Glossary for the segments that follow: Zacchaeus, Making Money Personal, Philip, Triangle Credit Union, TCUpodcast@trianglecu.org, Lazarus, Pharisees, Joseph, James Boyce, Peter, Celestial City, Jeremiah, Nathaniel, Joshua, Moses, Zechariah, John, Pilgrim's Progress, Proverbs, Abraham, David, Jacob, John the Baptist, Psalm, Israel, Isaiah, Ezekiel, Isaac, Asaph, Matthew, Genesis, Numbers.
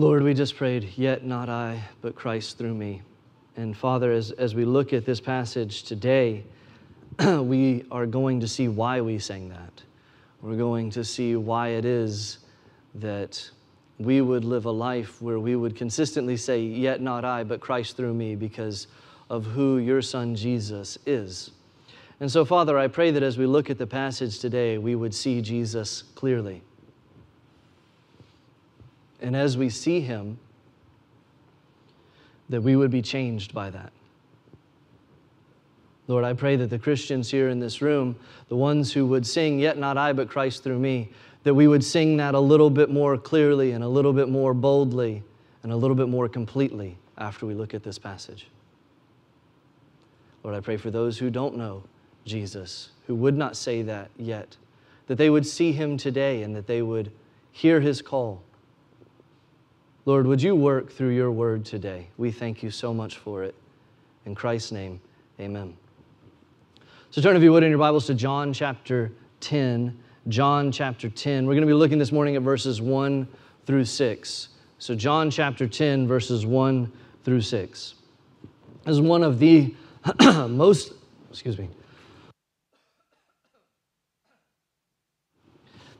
Lord, we just prayed, yet not I, but Christ through me. And Father, as we look at this passage today, we are going to see why we sang that. We're going to see why it is that we would live a life where we would consistently say, yet not I, but Christ through me, because of who your Son Jesus is. And so, Father, I pray that as we look at the passage today, we would see Jesus clearly. And as we see him, that we would be changed by that. Lord, I pray that the Christians here in this room, the ones who would sing, yet not I, but Christ through me, that we would sing that a little bit more clearly and a little bit more boldly and a little bit more completely after we look at this passage. Lord, I pray for those who don't know Jesus, who would not say that yet, that they would see him today and that they would hear his call. Lord, would you work through your word today? We thank you so much for it. In Christ's name, amen. So turn, if you would, in your Bibles to John chapter 10. John chapter 10. We're going to be looking this morning at verses 1 through 6. So John chapter 10, verses 1 through 6. This is one of the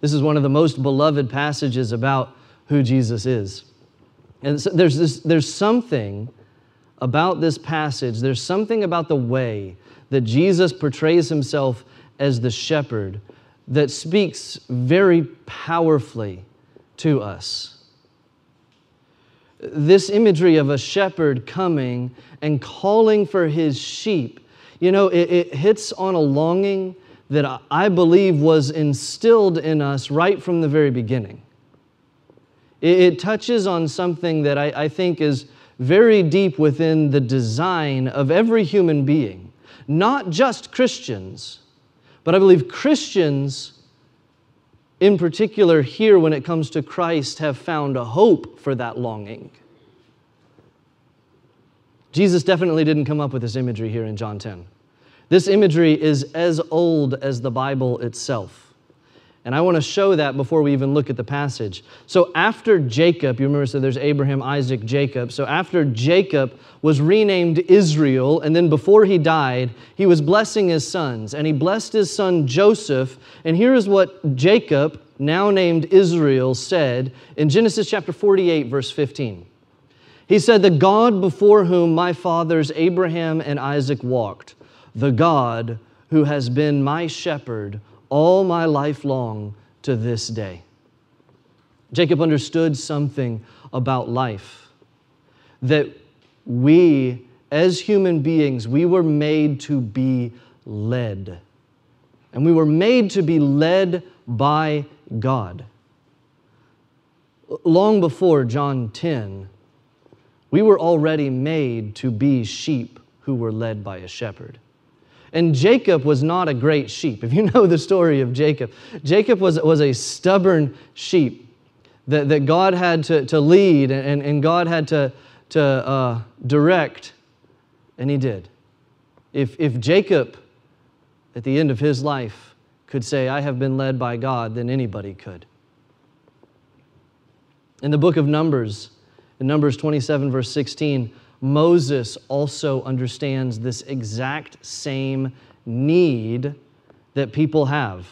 This is one of the most beloved passages about who Jesus is. And so there's something about this passage, there's something about the way that Jesus portrays himself as the shepherd that speaks very powerfully to us. This imagery of a shepherd coming and calling for his sheep, you know, it hits on a longing that I believe was instilled in us right from the very beginning. It touches on something that I think is very deep within the design of every human being, not just Christians, but I believe Christians in particular here when it comes to Christ have found a hope for that longing. Jesus definitely didn't come up with this imagery here in John 10. This imagery is as old as the Bible itself. And I want to show that before we even look at the passage. So after Jacob, you remember, so there's Abraham, Isaac, Jacob. So after Jacob was renamed Israel, and then before he died, he was blessing his sons. And he blessed his son Joseph. And here is what Jacob, now named Israel, said in Genesis chapter 48, verse 15. He said, "The God before whom my fathers Abraham and Isaac walked, the God who has been my shepherd all my life long to this day." Jacob understood something about life, that we, as human beings, we were made to be led. And we were made to be led by God. Long before John 10, we were already made to be sheep who were led by a shepherd. And Jacob was not a great sheep. If you know the story of Jacob, Jacob was a stubborn sheep that God had to lead and God had to direct, and he did. If Jacob, at the end of his life, could say, "I have been led by God," then anybody could. In the book of Numbers, in Numbers 27, verse 16, Moses also understands this exact same need that people have.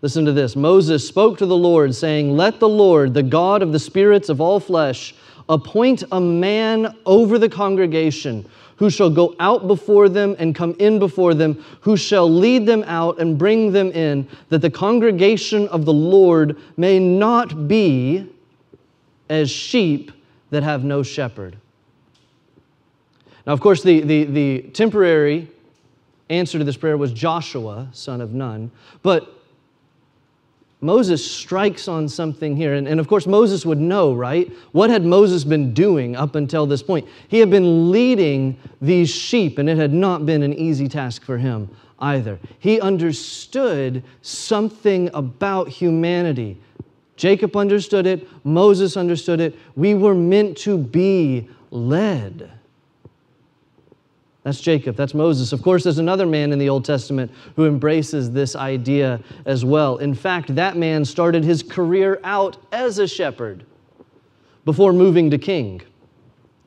Listen to this. Moses spoke to the Lord, saying, "Let the Lord, the God of the spirits of all flesh, appoint a man over the congregation who shall go out before them and come in before them, who shall lead them out and bring them in, that the congregation of the Lord may not be as sheep that have no shepherd." Now, of course, the temporary answer to this prayer was Joshua, son of Nun. But Moses strikes on something here. And of course, Moses would know, right? What had Moses been doing up until this point? He had been leading these sheep, and it had not been an easy task for him either. He understood something about humanity. Jacob understood it. Moses understood it. We were meant to be led. That's Jacob, that's Moses. Of course, there's another man in the Old Testament who embraces this idea as well. In fact, that man started his career out as a shepherd. before moving to king.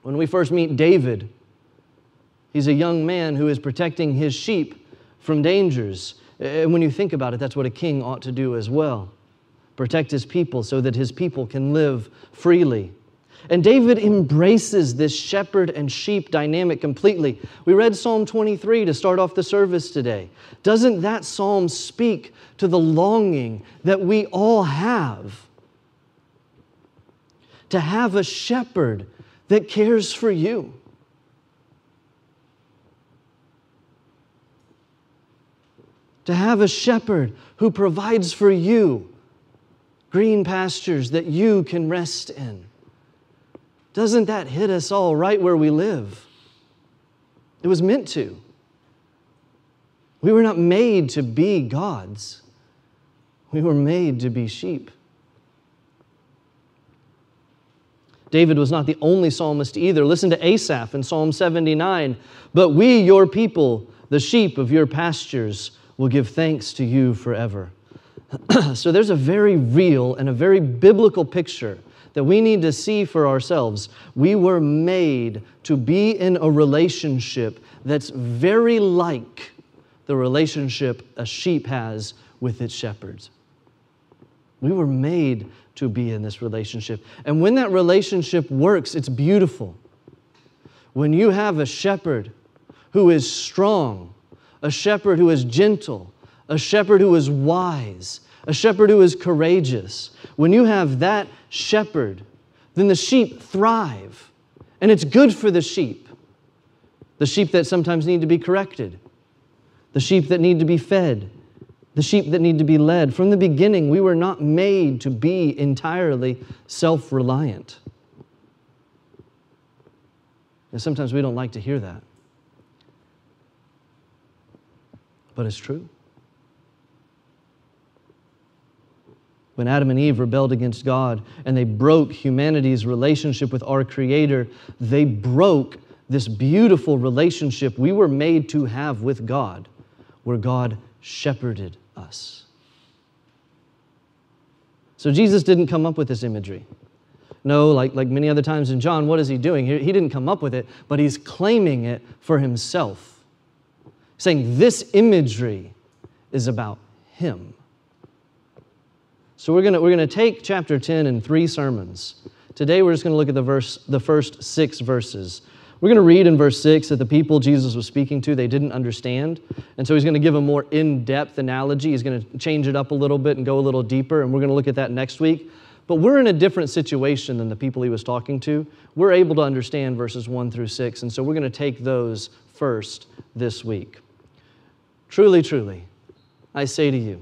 When we first meet David, he's a young man who is protecting his sheep from dangers. And when you think about it, that's what a king ought to do as well. Protect his people so that his people can live freely. And David embraces this shepherd and sheep dynamic completely. We read Psalm 23 to start off the service today. Doesn't that psalm speak to the longing that we all have to have a shepherd that cares for you? To have a shepherd who provides for you green pastures that you can rest in. Doesn't that hit us all right where we live? It was meant to. We were not made to be gods. We were made to be sheep. David was not the only psalmist either. Listen to Asaph in Psalm 79. But we, your people, the sheep of your pastures, will give thanks to you forever. So there's a very real and a very biblical picture that we need to see for ourselves. We were made to be in a relationship that's very like the relationship a sheep has with its shepherds. We were made to be in this relationship. And when that relationship works, it's beautiful. When you have a shepherd who is strong, a shepherd who is gentle, a shepherd who is wise, a shepherd who is courageous, when you have that shepherd, then the sheep thrive. And it's good for the sheep that sometimes need to be corrected, the sheep that need to be fed, the sheep that need to be led. From the beginning, we were not made to be entirely self-reliant. And sometimes we don't like to hear that. But it's true. When Adam and Eve rebelled against God and they broke humanity's relationship with our Creator, they broke this beautiful relationship we were made to have with God, where God shepherded us. So Jesus didn't come up with this imagery. No, like many other times in John, what is he doing? He didn't come up with it, but he's claiming it for himself, saying this imagery is about him. So we're going to take chapter 10 in 3 sermons. Today we're just going to look at the first 6 verses. We're going to read in verse 6 that the people Jesus was speaking to, they didn't understand. And so he's going to give a more in-depth analogy. He's going to change it up a little bit and go a little deeper. And we're going to look at that next week. But we're in a different situation than the people he was talking to. We're able to understand verses 1 through 6. And so we're going to take those first this week. Truly, truly, I say to you,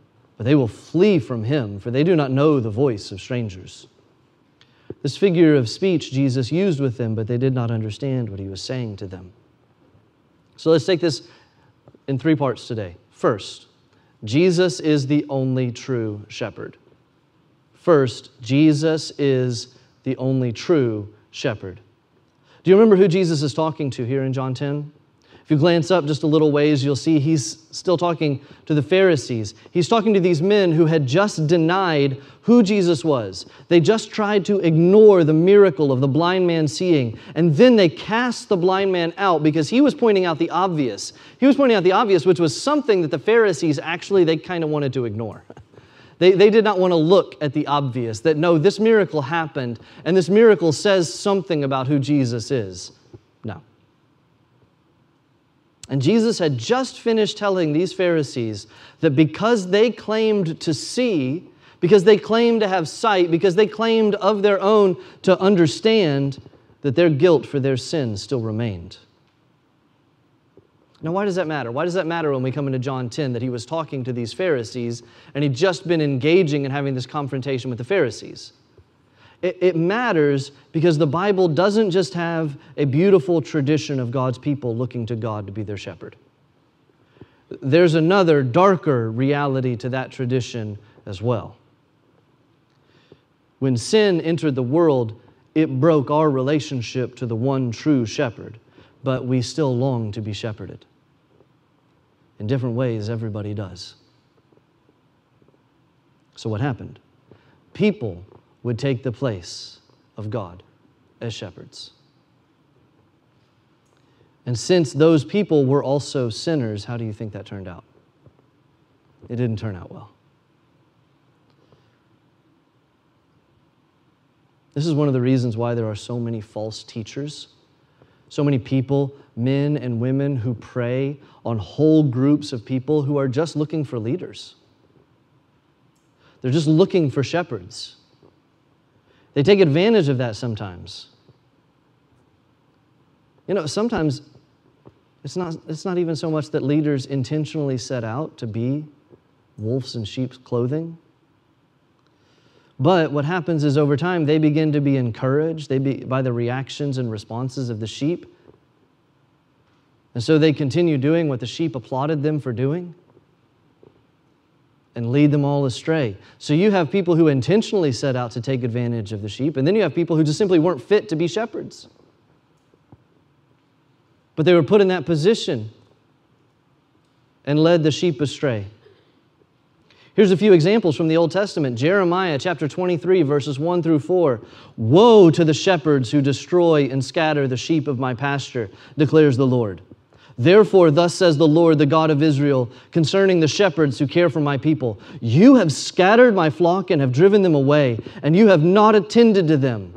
but they will flee from him, for they do not know the voice of strangers. This figure of speech Jesus used with them, but they did not understand what he was saying to them. So let's take this in 3 parts today. First, Jesus is the only true shepherd. First, Jesus is the only true shepherd. Do you remember who Jesus is talking to here in John 10? If you glance up just a little ways, you'll see he's still talking to the Pharisees. He's talking to these men who had just denied who Jesus was. They just tried to ignore the miracle of the blind man seeing, and then they cast the blind man out because he was pointing out the obvious. He was pointing out the obvious, which was something that the Pharisees actually, they kind of wanted to ignore. They did not want to look at the obvious, that no, this miracle happened, and this miracle says something about who Jesus is. No. And Jesus had just finished telling these Pharisees that because they claimed to see, because they claimed to have sight, because they claimed of their own to understand, that their guilt for their sins still remained. Now, why does that matter? Why does that matter when we come into John 10 that he was talking to these Pharisees and he'd just been engaging and having this confrontation with the Pharisees? It matters because the Bible doesn't just have a beautiful tradition of God's people looking to God to be their shepherd. There's another darker reality to that tradition as well. When sin entered the world, it broke our relationship to the one true shepherd, but we still long to be shepherded. In different ways, everybody does. So what happened? People would take the place of God as shepherds. And since those people were also sinners, how do you think that turned out? It didn't turn out well. This is one of the reasons why there are so many false teachers, so many people, men and women, who prey on whole groups of people who are just looking for leaders. They're just looking for shepherds. They take advantage of that sometimes. You know, sometimes it's not even so much that leaders intentionally set out to be wolves in sheep's clothing. But what happens is over time, they begin to be encouraged by the reactions and responses of the sheep. And so they continue doing what the sheep applauded them for doing and lead them all astray. So you have people who intentionally set out to take advantage of the sheep, and then you have people who just simply weren't fit to be shepherds. But they were put in that position and led the sheep astray. Here's a few examples from the Old Testament. Jeremiah chapter 23, verses 1 through 4. "Woe to the shepherds who destroy and scatter the sheep of my pasture, declares the Lord. Therefore, thus says the Lord, the God of Israel, concerning the shepherds who care for my people. You have scattered my flock and have driven them away, and you have not attended to them.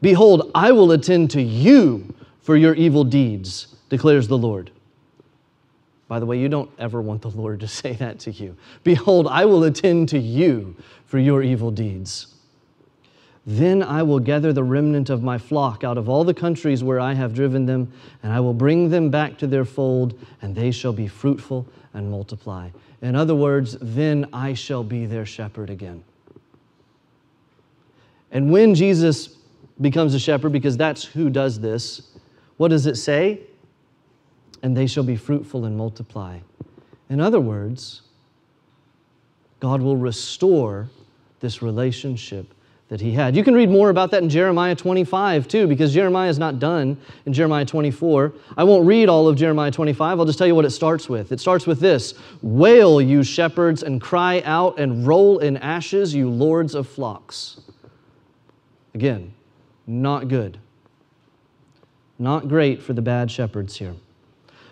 Behold, I will attend to you for your evil deeds, declares the Lord." By the way, you don't ever want the Lord to say that to you. "Behold, I will attend to you for your evil deeds. Then I will gather the remnant of my flock out of all the countries where I have driven them, and I will bring them back to their fold, and they shall be fruitful and multiply." In other words, then I shall be their shepherd again. And when Jesus becomes a shepherd, because that's who does this, what does it say? "And they shall be fruitful and multiply." In other words, God will restore this relationship that he had. You can read more about that in Jeremiah 25 too, because Jeremiah is not done in Jeremiah 24. I won't read all of Jeremiah 25. I'll just tell you what it starts with. It starts with this: "Wail, you shepherds, and cry out and roll in ashes, you lords of flocks." Again, not good. Not great for the bad shepherds here.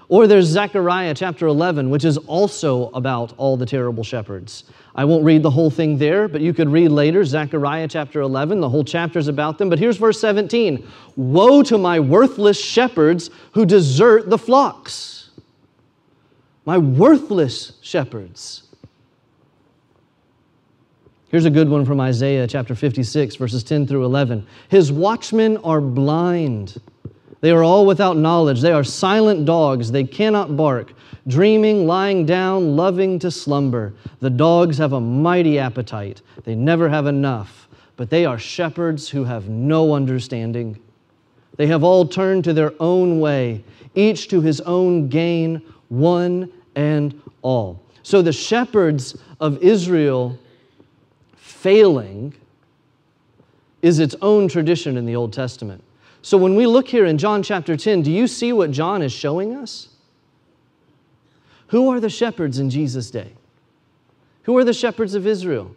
Or there's Zechariah chapter 11, which is also about all the terrible shepherds. I won't read the whole thing there, but you could read later, Zechariah chapter 11. The whole chapter's about them. But here's verse 17. "Woe to my worthless shepherds who desert the flocks." My worthless shepherds. Here's a good one from Isaiah chapter 56, verses 10 through 11. "His watchmen are blind. They are all without knowledge. They are silent dogs. They cannot bark, dreaming, lying down, loving to slumber. The dogs have a mighty appetite. They never have enough, but they are shepherds who have no understanding. They have all turned to their own way, each to his own gain, one and all." So the shepherds of Israel failing is its own tradition in the Old Testament. So when we look here in John chapter 10, do you see what John is showing us? Who are the shepherds in Jesus' day? Who are the shepherds of Israel?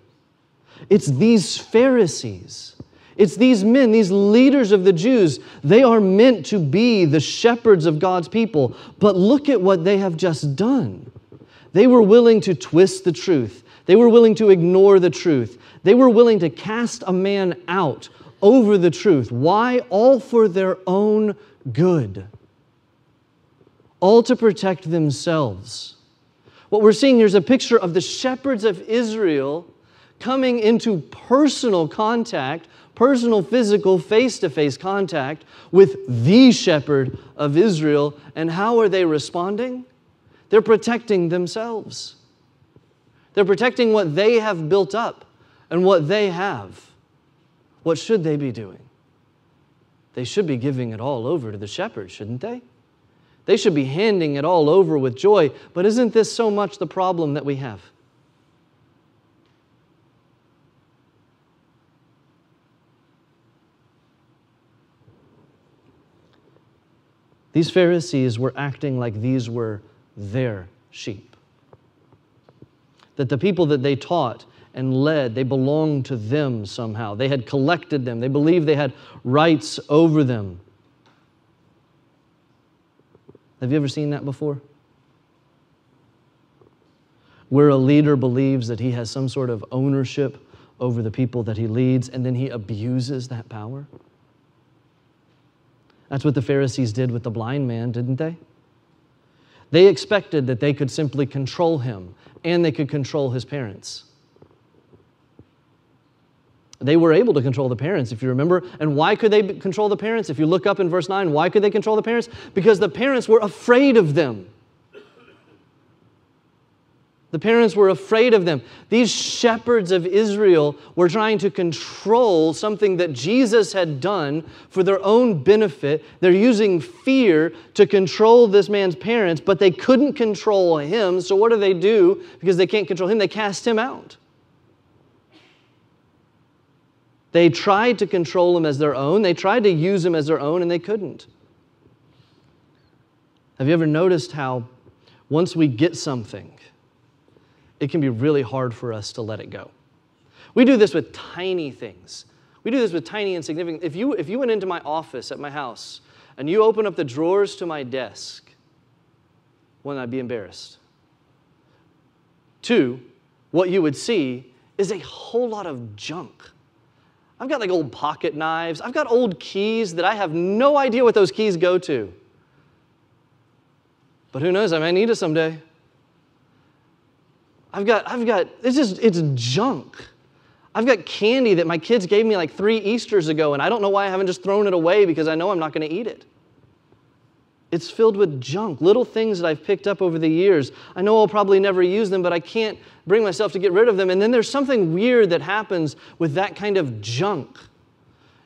It's these Pharisees. It's these men, these leaders of the Jews. They are meant to be the shepherds of God's people. But look at what they have just done. They were willing to twist the truth. They were willing to ignore the truth. They were willing to cast a man out over the truth. Why? All for their own good. All to protect themselves. What we're seeing here is a picture of the shepherds of Israel coming into personal contact, personal, physical, face-to-face contact with the shepherd of Israel. And how are they responding? They're protecting themselves. They're protecting what they have built up and what they have. What should they be doing? They should be giving it all over to the shepherd, shouldn't they? They should be handing it all over with joy. But isn't this so much the problem that we have? These Pharisees were acting like these were their sheep. That the people that they taught and led, they belonged to them somehow. They had collected them. They believed they had rights over them. Have you ever seen that before? Where a leader believes that he has some sort of ownership over the people that he leads, and then he abuses that power? That's what the Pharisees did with the blind man, didn't they? They expected that they could simply control him, and they could control his parents. They were able to control the parents, if you remember. And why could they control the parents? If you look up in verse 9, why could they control the parents? Because the parents were afraid of them. The parents were afraid of them. These shepherds of Israel were trying to control something that Jesus had done for their own benefit. They're using fear to control this man's parents, but they couldn't control him. So what do? Because they can't control him, they cast him out. They tried to control him as their own. They tried to use him as their own, and they couldn't. Have you ever noticed how once we get something, it can be really hard for us to let it go? We do this with tiny things. We do this with tiny insignificant. If you went into my office at my house and you open up the drawers to my desk, one, I'd be embarrassed. Two, what you would see is a whole lot of junk. I've got like old pocket knives. I've got old keys that I have no idea what those keys go to. But who knows, I may need it someday. It's junk. I've got candy that my kids gave me like 3 Easters ago, and I don't know why I haven't just thrown it away because I know I'm not going to eat it. It's filled with junk, little things that I've picked up over the years. I know I'll probably never use them, but I can't bring myself to get rid of them. And then there's something weird that happens with that kind of junk.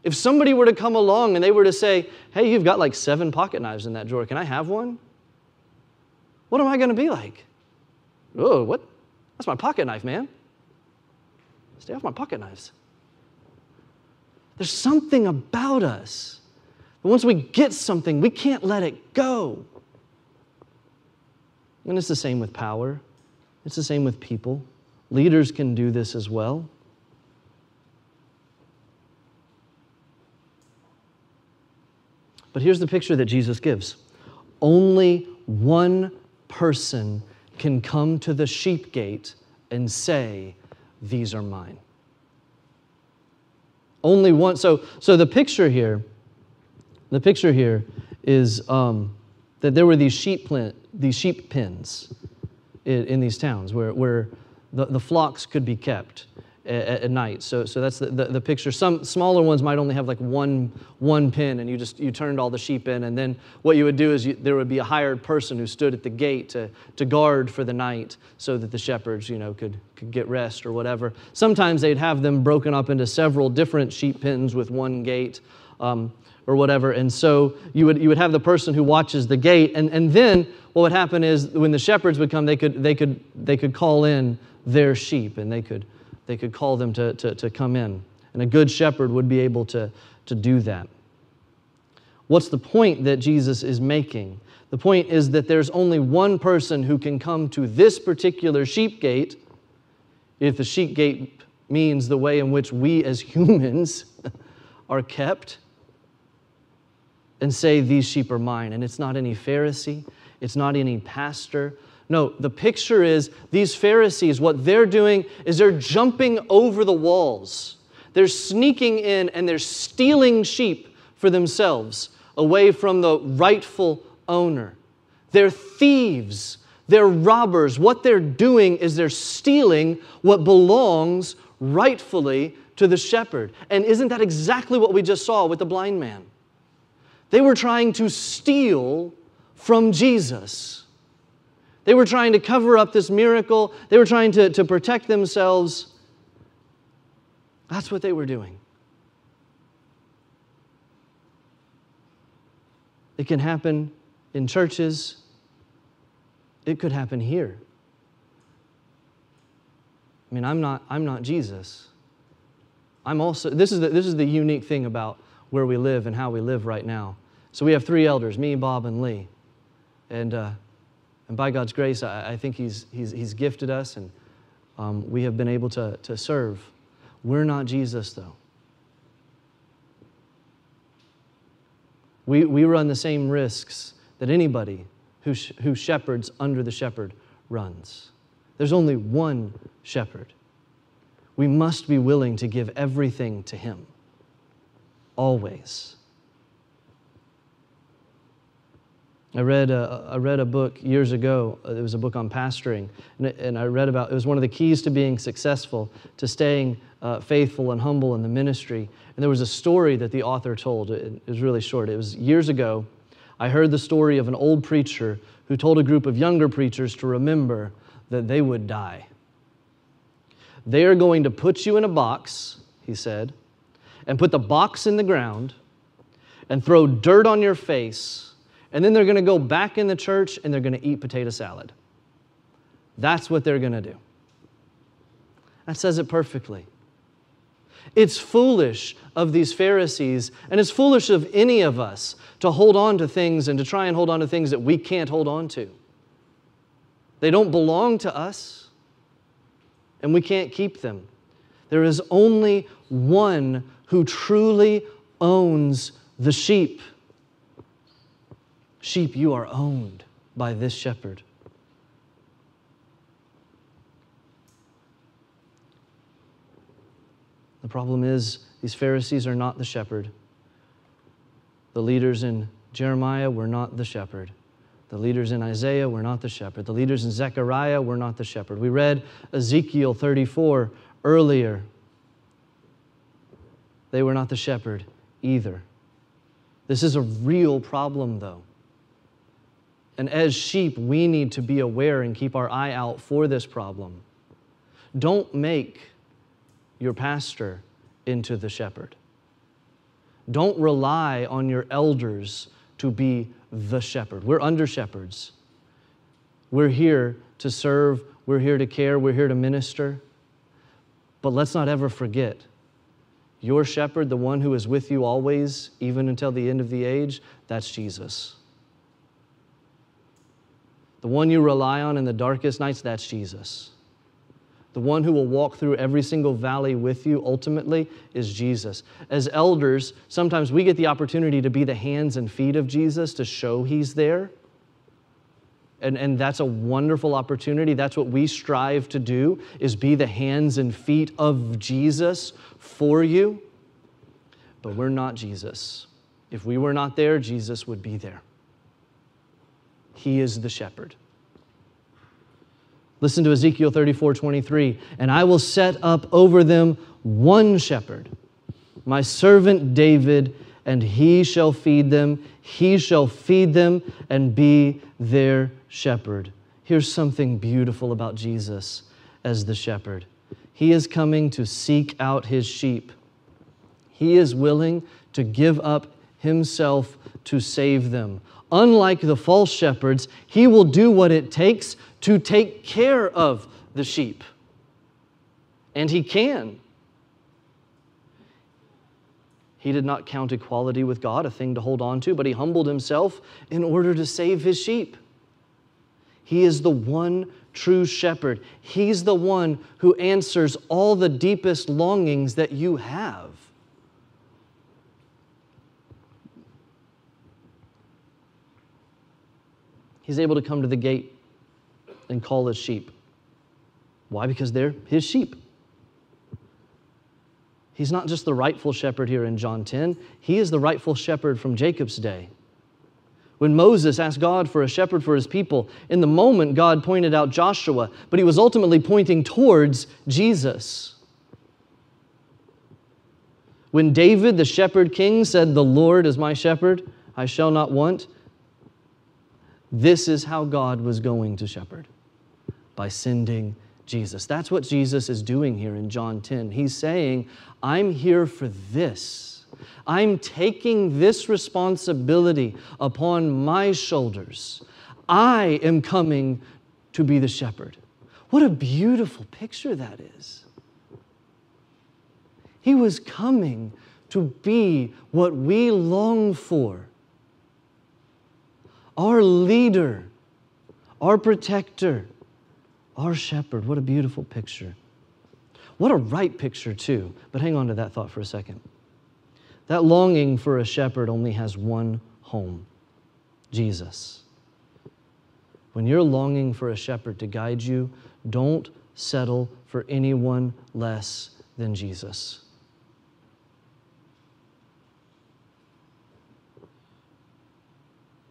If somebody were to come along and they were to say, hey, you've got like 7 pocket knives in that drawer. Can I have one? What am I going to be like? Oh, what? That's my pocket knife, man. Stay off my pocket knives. There's something about us. But once we get something, we can't let it go. And it's the same with power. It's the same with people. Leaders can do this as well. But here's the picture that Jesus gives. Only one person can come to the sheep gate and say, these are mine. Only one. So the picture here, is that there were these sheep pens in these towns where the flocks could be kept at night. So that's the picture. Some smaller ones might only have like one pen, and you turned all the sheep in, and then what you would do is there would be a hired person who stood at the gate to guard for the night so that the shepherds, could get rest or whatever. Sometimes they'd have them broken up into several different sheep pens with one gate. Or whatever, and so you would have the person who watches the gate, and then what would happen is when the shepherds would come, they could call in their sheep, and they could call them to come in, and a good shepherd would be able to do that. What's the point that Jesus is making? The point is that there's only one person who can come to this particular sheep gate, if the sheep gate means the way in which we as humans are kept, and say, these sheep are mine. And it's not any Pharisee. It's not any pastor. No, the picture is these Pharisees, what they're doing is they're jumping over the walls. They're sneaking in and they're stealing sheep for themselves away from the rightful owner. They're thieves. They're robbers. What they're doing is they're stealing what belongs rightfully to the shepherd. And isn't that exactly what we just saw with the blind man? They were trying to steal from Jesus. They were trying to cover up this miracle. They were trying to protect themselves. That's what they were doing. It can happen in churches. It could happen here. I mean, I'm not Jesus. I'm also, this is the unique thing about where we live and how we live right now. So we have three elders, me, Bob, and Lee. And by God's grace, I think He's gifted us, and we have been able to serve. We're not Jesus, though. We run the same risks that anybody who shepherds under the shepherd runs. There's only one shepherd. We must be willing to give everything to Him, always. I read a book years ago. It was a book on pastoring, and I read about, it was one of the keys to being successful, to staying faithful and humble in the ministry. And there was a story that the author told. It was really short. It was years ago. I heard the story of an old preacher who told a group of younger preachers to remember that they would die. They are going to put you in a box, he said, and put the box in the ground and throw dirt on your face. And then they're going to go back in the church and they're going to eat potato salad. That's what they're going to do. That says it perfectly. It's foolish of these Pharisees, and it's foolish of any of us to hold on to things and to try and hold on to things that we can't hold on to. They don't belong to us, and we can't keep them. There is only one who truly owns the sheep. Sheep, you are owned by this shepherd. The problem is, these Pharisees are not the shepherd. The leaders in Jeremiah were not the shepherd. The leaders in Isaiah were not the shepherd. The leaders in Zechariah were not the shepherd. We read Ezekiel 34 earlier. They were not the shepherd either. This is a real problem, though. And as sheep, we need to be aware and keep our eye out for this problem. Don't make your pastor into the shepherd. Don't rely on your elders to be the shepherd. We're under shepherds. We're here to serve. We're here to care. We're here to minister. But let's not ever forget, your shepherd, the one who is with you always, even until the end of the age, that's Jesus. The one you rely on in the darkest nights, that's Jesus. The one who will walk through every single valley with you ultimately is Jesus. As elders, sometimes we get the opportunity to be the hands and feet of Jesus, to show He's there. And that's a wonderful opportunity. That's what we strive to do, is be the hands and feet of Jesus for you. But we're not Jesus. If we were not there, Jesus would be there. He is the shepherd. Listen to Ezekiel 34:23. And I will set up over them one shepherd, my servant David, and he shall feed them. He shall feed them and be their shepherd. Here's something beautiful about Jesus as the shepherd. He is coming to seek out His sheep. He is willing to give up Himself to save them. Unlike the false shepherds, He will do what it takes to take care of the sheep. And He can. He did not count equality with God a thing to hold on to, but He humbled Himself in order to save His sheep. He is the one true shepherd. He's the one who answers all the deepest longings that you have. He's able to come to the gate and call His sheep. Why? Because they're His sheep. He's not just the rightful shepherd here in John 10. He is the rightful shepherd from Jacob's day. When Moses asked God for a shepherd for His people, in the moment God pointed out Joshua, but He was ultimately pointing towards Jesus. When David, the shepherd king, said, "The Lord is my shepherd, I shall not want," this is how God was going to shepherd, by sending Jesus. That's what Jesus is doing here in John 10. He's saying, I'm here for this. I'm taking this responsibility upon my shoulders. I am coming to be the shepherd. What a beautiful picture that is. He was coming to be what we long for. Our leader, our protector, our shepherd. What a beautiful picture. What a right picture too. But hang on to that thought for a second. That longing for a shepherd only has one home, Jesus. When you're longing for a shepherd to guide you, don't settle for anyone less than Jesus.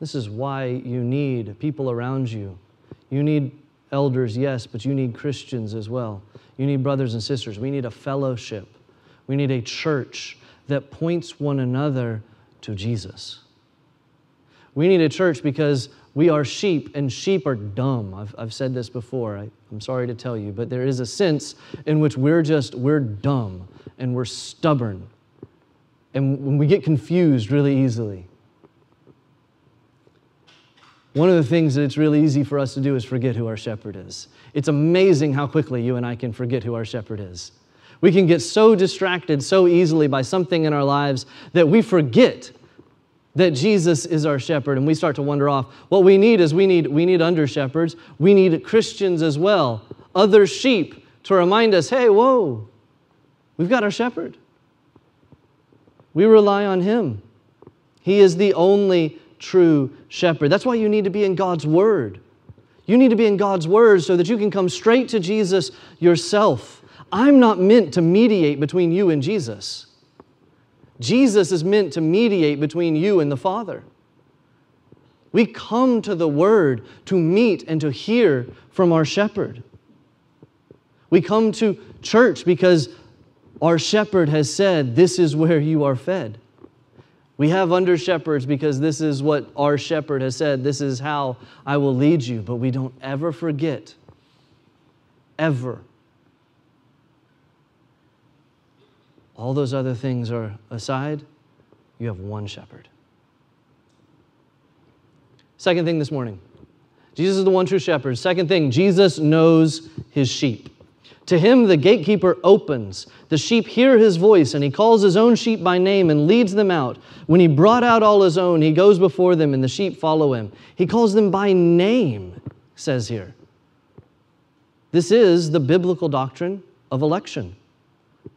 This is why you need people around you. You need elders, yes, but you need Christians as well. You need brothers and sisters. We need a fellowship. We need a church that points one another to Jesus. We need a church because we are sheep, and sheep are dumb. I've said this before. I'm sorry to tell you, but there is a sense in which we're dumb, and we're stubborn, and when we get confused really easily. One of the things that it's really easy for us to do is forget who our shepherd is. It's amazing how quickly you and I can forget who our shepherd is. We can get so distracted so easily by something in our lives that we forget that Jesus is our shepherd, and we start to wander off. What we need is we need under-shepherds. We need Christians as well, other sheep, to remind us, hey, whoa, we've got our shepherd. We rely on him. He is the only true shepherd. That's why you need to be in God's Word. You need to be in God's Word so that you can come straight to Jesus yourself. I'm not meant to mediate between you and Jesus. Jesus is meant to mediate between you and the Father. We come to the Word to meet and to hear from our shepherd. We come to church because our shepherd has said, this is where you are fed. We have under-shepherds because this is what our shepherd has said, this is how I will lead you. But we don't ever forget, ever. All those other things are aside, you have one shepherd. Second thing this morning, Jesus is the one true shepherd. Second thing, Jesus knows his sheep. To him the gatekeeper opens. The sheep hear his voice, and he calls his own sheep by name and leads them out. When he brought out all his own, he goes before them, and the sheep follow him. He calls them by name, says here. This is the biblical doctrine of election.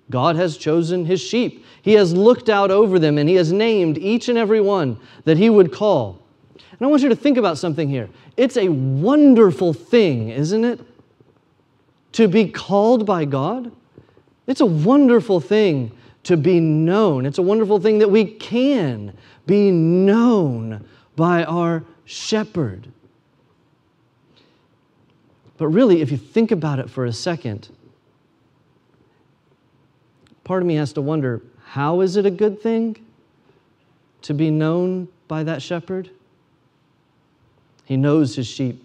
God has chosen his sheep. He has looked out over them, and he has named each and every one that he would call. And I want you to think about something here. It's a wonderful thing, isn't it? To be called by God, it's a wonderful thing to be known. It's a wonderful thing that we can be known by our shepherd. But really, if you think about it for a second, part of me has to wonder, how is it a good thing to be known by that shepherd? He knows his sheep.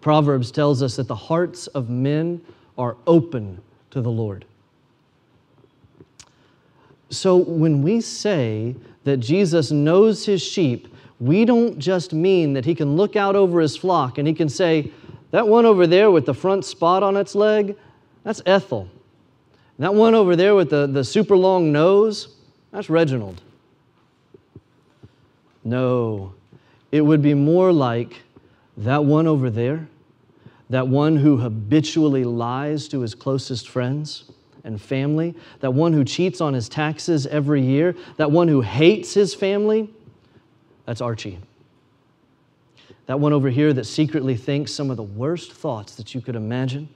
Proverbs tells us that the hearts of men are open to the Lord. So when we say that Jesus knows his sheep, we don't just mean that he can look out over his flock and he can say, that one over there with the front spot on its leg, that's Ethel. And that one over there with the super long nose, that's Reginald. No, it would be more like that one over there, that one who habitually lies to his closest friends and family, that one who cheats on his taxes every year, that one who hates his family, that's Archie. That one over here that secretly thinks some of the worst thoughts that you could imagine,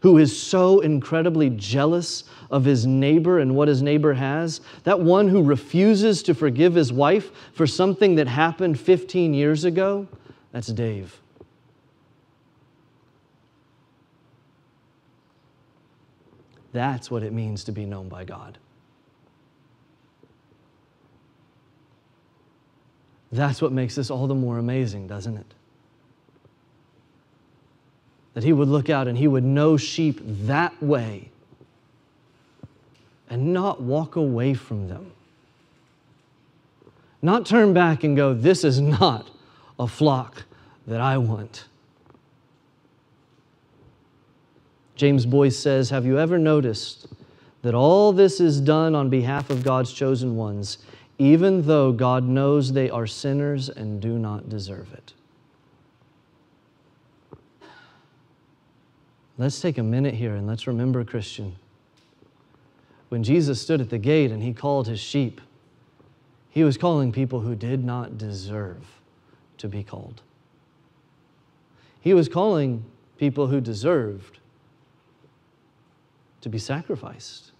who is so incredibly jealous of his neighbor and what his neighbor has, that one who refuses to forgive his wife for something that happened 15 years ago, that's Dave. That's what it means to be known by God. That's what makes this all the more amazing, doesn't it? That he would look out and he would know sheep that way and not walk away from them. Not turn back and go, this is not a flock that I want. James Boyce says, have you ever noticed that all this is done on behalf of God's chosen ones, even though God knows they are sinners and do not deserve it? Let's take a minute here and let's remember, Christian, when Jesus stood at the gate and he called his sheep, he was calling people who did not deserve to be called. He was calling people who deserved to be sacrificed.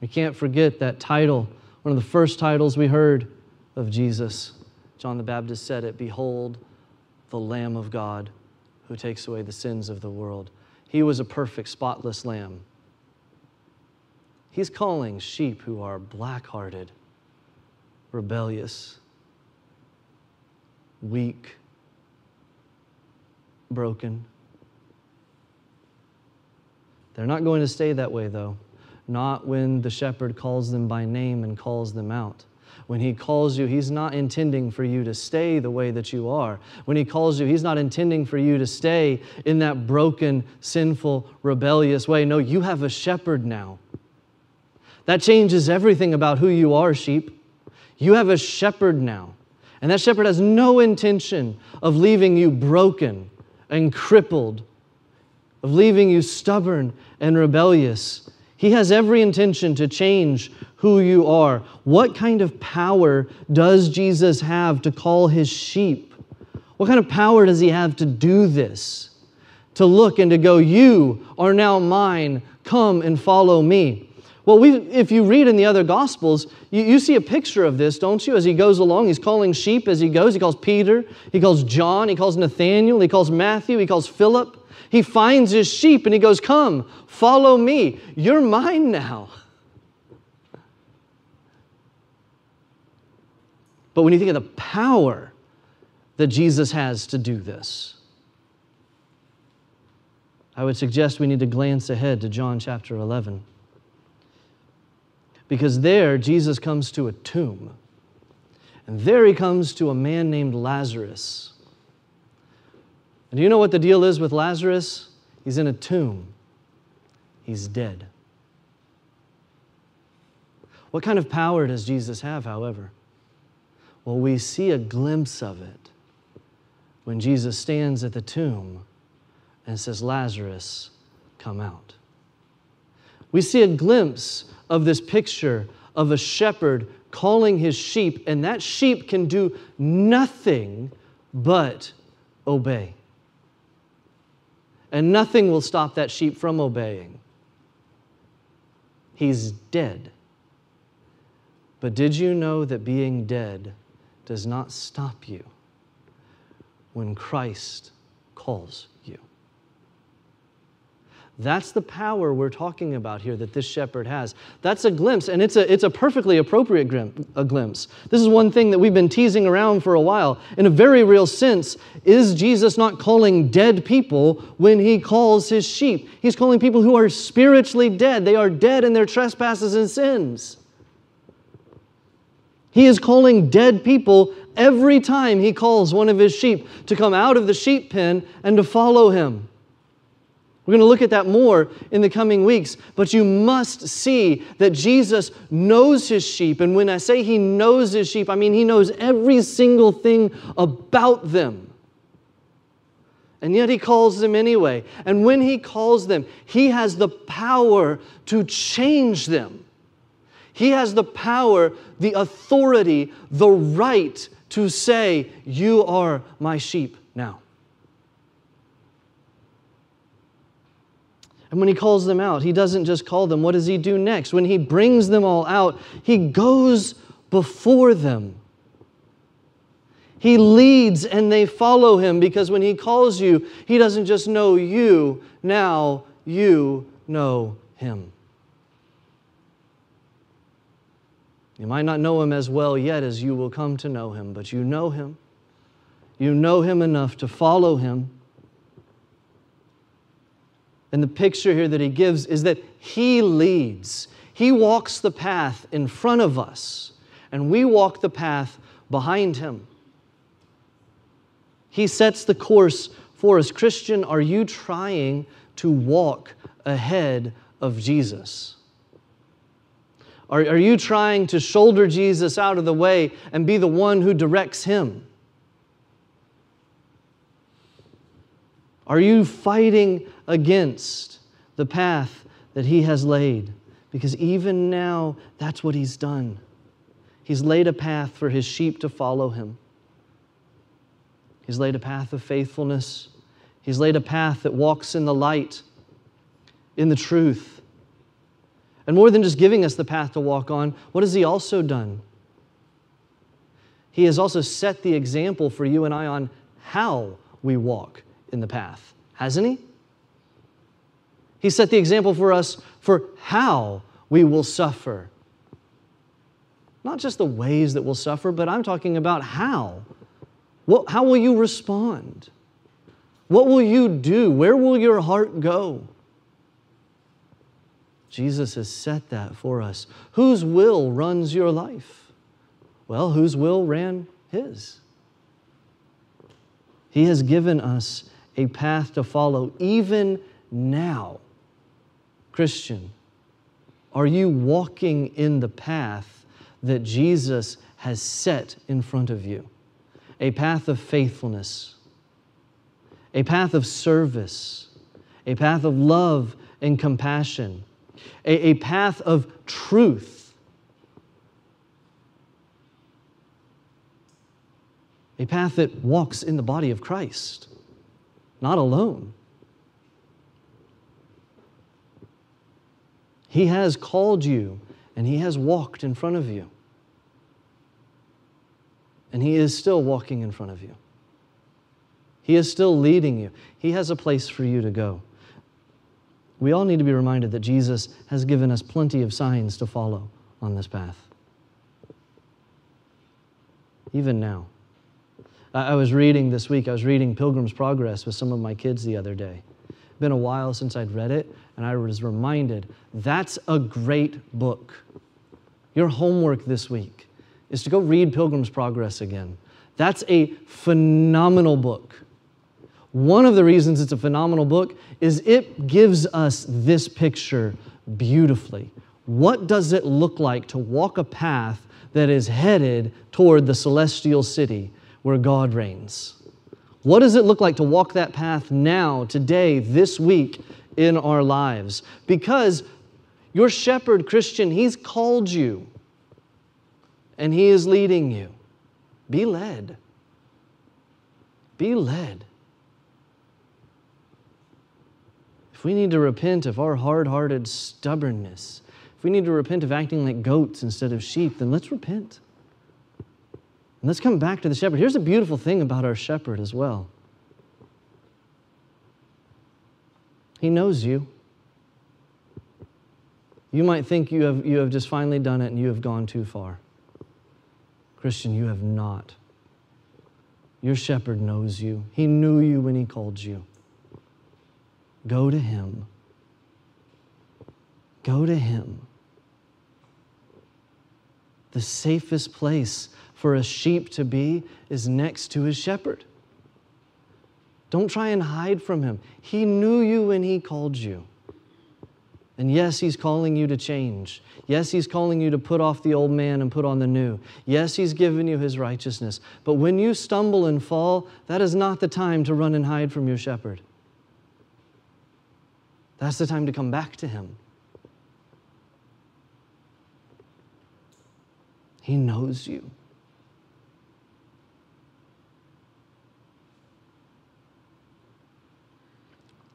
We can't forget that title, one of the first titles we heard of Jesus. John the Baptist said it, "Behold, the Lamb of God who takes away the sins of the world." He was a perfect, spotless lamb. He's calling sheep who are black-hearted, rebellious, weak, broken. They're not going to stay that way, though. Not when the shepherd calls them by name and calls them out. When he calls you, he's not intending for you to stay the way that you are. When he calls you, he's not intending for you to stay in that broken, sinful, rebellious way. No, you have a shepherd now. That changes everything about who you are, sheep. You have a shepherd now. And that shepherd has no intention of leaving you broken and crippled, of leaving you stubborn and rebellious. He has every intention to change who you are. What kind of power does Jesus have to call his sheep? What kind of power does he have to do this? To look and to go, you are now mine, come and follow me. Well, if you read in the other Gospels, you see a picture of this, don't you? As he goes along, he's calling sheep as he goes. He calls Peter, he calls John, he calls Nathaniel, he calls Matthew, he calls Philip. He finds his sheep and he goes, come, follow me. You're mine now. But when you think of the power that Jesus has to do this, I would suggest we need to glance ahead to John chapter 11. Because there, Jesus comes to a tomb. And there he comes to a man named Lazarus. And do you know what the deal is with Lazarus? He's in a tomb. He's dead. What kind of power does Jesus have, however? Well, we see a glimpse of it when Jesus stands at the tomb and says, Lazarus, come out. We see a glimpse of this picture of a shepherd calling his sheep, and that sheep can do nothing but obey. And nothing will stop that sheep from obeying. He's dead. But did you know that being dead does not stop you when Christ calls you? That's the power we're talking about here that this shepherd has. That's a glimpse, and it's a perfectly appropriate glimpse. This is one thing that we've been teasing around for a while. In a very real sense, is Jesus not calling dead people when he calls his sheep? He's calling people who are spiritually dead. They are dead in their trespasses and sins. He is calling dead people every time he calls one of his sheep to come out of the sheep pen and to follow him. We're going to look at that more in the coming weeks, but you must see that Jesus knows his sheep. And when I say he knows his sheep, I mean he knows every single thing about them. And yet he calls them anyway. And when he calls them, he has the power to change them. He has the power, the authority, the right to say, you are my sheep now. And when he calls them out, he doesn't just call them. What does he do next? When he brings them all out, he goes before them. He leads and they follow him, because when he calls you, he doesn't just know you, now you know him. You might not know him as well yet as you will come to know him, but you know him. You know him enough to follow him. And the picture here that he gives is that he leads. He walks the path in front of us, and we walk the path behind him. He sets the course for us. Christian, are you trying to walk ahead of Jesus? Are you trying to shoulder Jesus out of the way and be the one who directs him? Are you fighting against the path that he has laid? Because even now, that's what he's done. He's laid a path for his sheep to follow him. He's laid a path of faithfulness. He's laid a path that walks in the light, in the truth. And more than just giving us the path to walk on, what has he also done? He has also set the example for you and I on how we walk in the path, hasn't he? He set the example for us for how we will suffer. Not just the ways that we'll suffer, but I'm talking about how. How will you respond? What will you do? Where will your heart go? Jesus has set that for us. Whose will runs your life? Well, whose will ran his? He has given us a path to follow even now. Christian, are you walking in the path that Jesus has set in front of you? A path of faithfulness, a path of service, a path of love and compassion, a path of truth, a path that walks in the body of Christ, not alone. He has called you, and he has walked in front of you. And he is still walking in front of you. He is still leading you. He has a place for you to go. We all need to be reminded that Jesus has given us plenty of signs to follow on this path. Even now. I was reading this week, Pilgrim's Progress with some of my kids the other day. It's been a while since I'd read it, and I was reminded, that's a great book. Your homework this week is to go read Pilgrim's Progress again. That's a phenomenal book. One of the reasons it's a phenomenal book is it gives us this picture beautifully. What does it look like to walk a path that is headed toward the Celestial City where God reigns? What does it look like to walk that path now, today, this week in our lives? Because your shepherd, Christian, he's called you and he is leading you. Be led. Be led. If we need to repent of our hard-hearted stubbornness, if we need to repent of acting like goats instead of sheep, then let's repent. And let's come back to the shepherd. Here's a beautiful thing about our shepherd as well. He knows you. You might think you have just finally done it and you have gone too far. Christian, you have not. Your shepherd knows you. He knew you when he called you. Go to him. Go to him. The safest place for a sheep to be is next to his shepherd. Don't try and hide from him. He knew you when he called you. And yes, he's calling you to change. Yes, he's calling you to put off the old man and put on the new. Yes, he's given you his righteousness. But when you stumble and fall, that is not the time to run and hide from your shepherd. That's the time to come back to him. He knows you.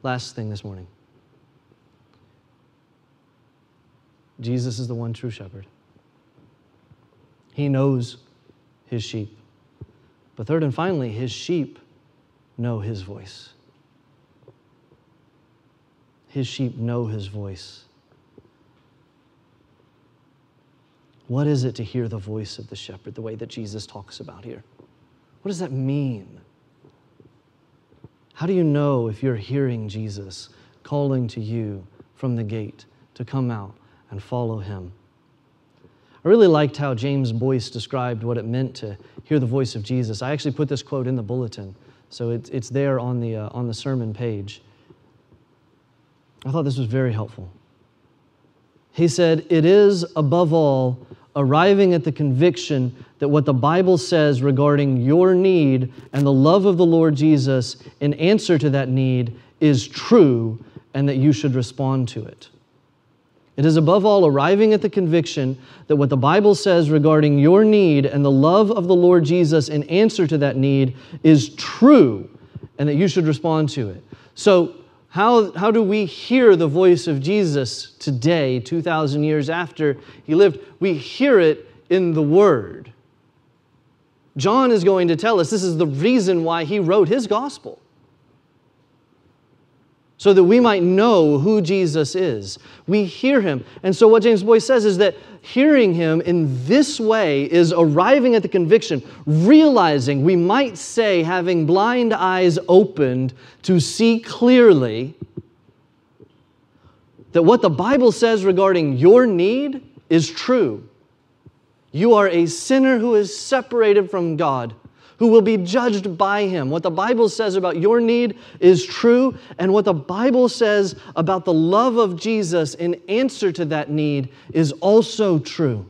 Last thing this morning. Jesus is the one true shepherd. He knows his sheep. But third and finally, his sheep know his voice. His sheep know his voice. What is it to hear the voice of the shepherd, the way that Jesus talks about here? What does that mean? How do you know if you're hearing Jesus calling to you from the gate to come out and follow him. I really liked how James Boyce described what it meant to hear the voice of Jesus. I actually put this quote in the bulletin, so it's there on the sermon page. I thought this was very helpful. He said, "It is, above all, arriving at the conviction that what the Bible says regarding your need and the love of the Lord Jesus in answer to that need is true and that you should respond to it." It is above all arriving at the conviction that what the Bible says regarding your need and the love of the Lord Jesus in answer to that need is true and that you should respond to it. So how do we hear the voice of Jesus today, 2,000 years after he lived? We hear it in the Word. John is going to tell us this is the reason why he wrote his gospel, so that we might know who Jesus is. We hear him. And so what James Boyce says is that hearing him in this way is arriving at the conviction, realizing, we might say, having blind eyes opened to see clearly, that what the Bible says regarding your need is true. You are a sinner who is separated from God, who will be judged by him. What the Bible says about your need is true, and what the Bible says about the love of Jesus in answer to that need is also true.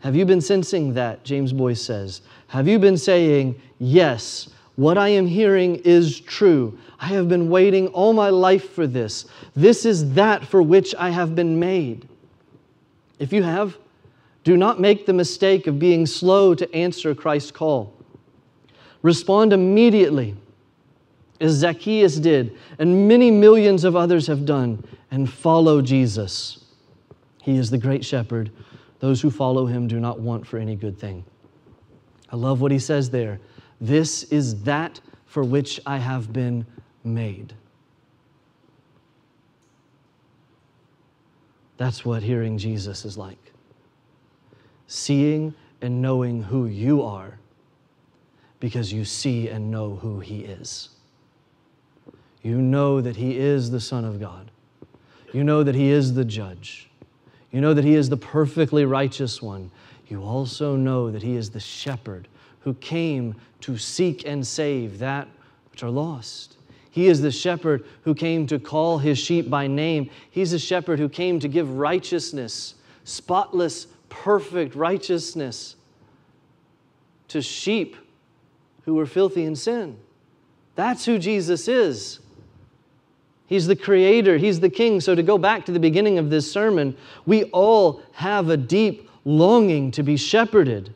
Have you been sensing that? James Boyce says, have you been saying, yes, what I am hearing is true. I have been waiting all my life for this. This is that for which I have been made. If you have, do not make the mistake of being slow to answer Christ's call. Respond immediately, as Zacchaeus did, and many millions of others have done, and follow Jesus. He is the great shepherd. Those who follow him do not want for any good thing. I love what he says there. This is that for which I have been made. That's what hearing Jesus is like. Seeing and knowing who you are because you see and know who he is. You know that he is the Son of God. You know that he is the judge. You know that he is the perfectly righteous one. You also know that he is the shepherd who came to seek and save that which are lost. He is the shepherd who came to call his sheep by name. He's a shepherd who came to give righteousness, spotless, perfect righteousness to sheep who were filthy in sin. That's who Jesus is. He's the creator. He's the king. So to go back to the beginning of this sermon, we all have a deep longing to be shepherded.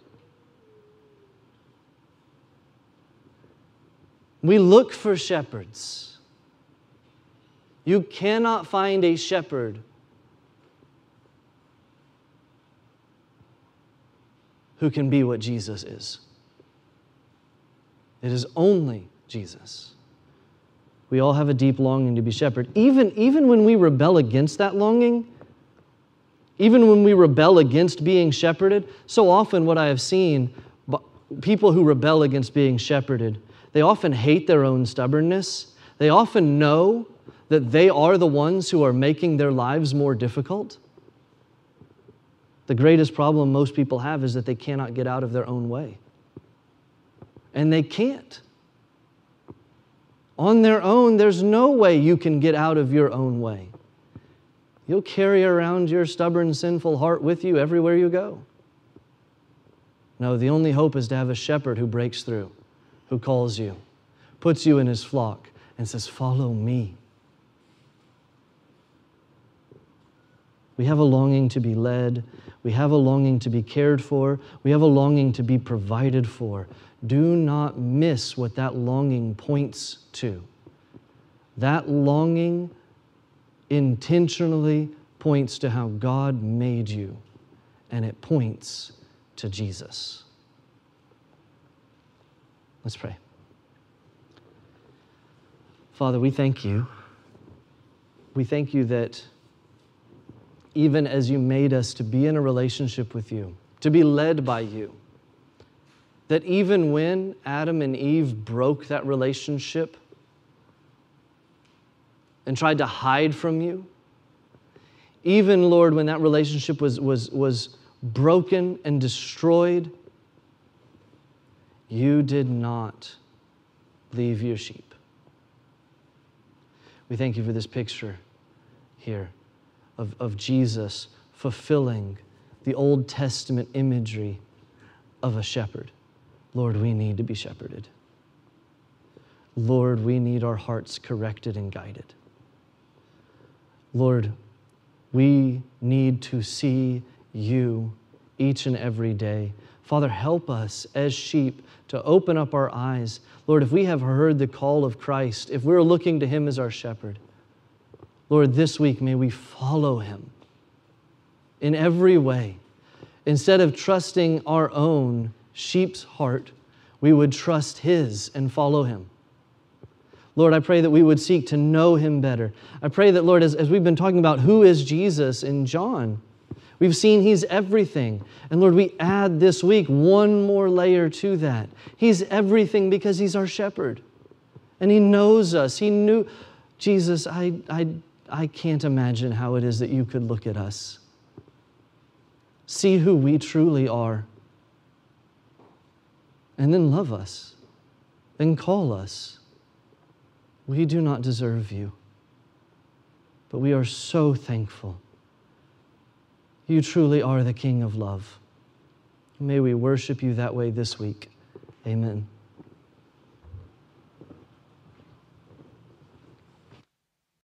We look for shepherds. You cannot find a shepherd who can be what Jesus is. It is only Jesus. We all have a deep longing to be shepherded. Even when we rebel against that longing, even when we rebel against being shepherded, so often what I have seen, people who rebel against being shepherded, they often hate their own stubbornness. They often know that they are the ones who are making their lives more difficult. The greatest problem most people have is that they cannot get out of their own way. And they can't. On their own, there's no way you can get out of your own way. You'll carry around your stubborn, sinful heart with you everywhere you go. No, the only hope is to have a shepherd who breaks through, who calls you, puts you in his flock, and says, "Follow me." We have a longing to be led. We have a longing to be cared for. We have a longing to be provided for. Do not miss what that longing points to. That longing intentionally points to how God made you, and it points to Jesus. Let's pray. Father, we thank you. We thank you that even as you made us to be in a relationship with you, to be led by you, that even when Adam and Eve broke that relationship, and tried to hide from you. Even, Lord, when that relationship was broken and destroyed, you did not leave your sheep. We thank you for this picture here of Jesus fulfilling the Old Testament imagery of a shepherd. Lord, we need to be shepherded. Lord, we need our hearts corrected and guided. Lord, we need to see you each and every day. Father, help us as sheep to open up our eyes. Lord, if we have heard the call of Christ, if we're looking to him as our shepherd, Lord, this week may we follow him in every way. Instead of trusting our own sheep's heart, we would trust his and follow him. Lord, I pray that we would seek to know him better. I pray that, Lord, as we've been talking about who is Jesus in John, we've seen he's everything. And Lord, we add this week one more layer to that. He's everything because he's our shepherd. And he knows us. He knew, Jesus, I can't imagine how it is that you could look at us, see who we truly are, and then love us, then call us. We do not deserve you, but we are so thankful. You truly are the King of love. May we worship you that way this week. Amen.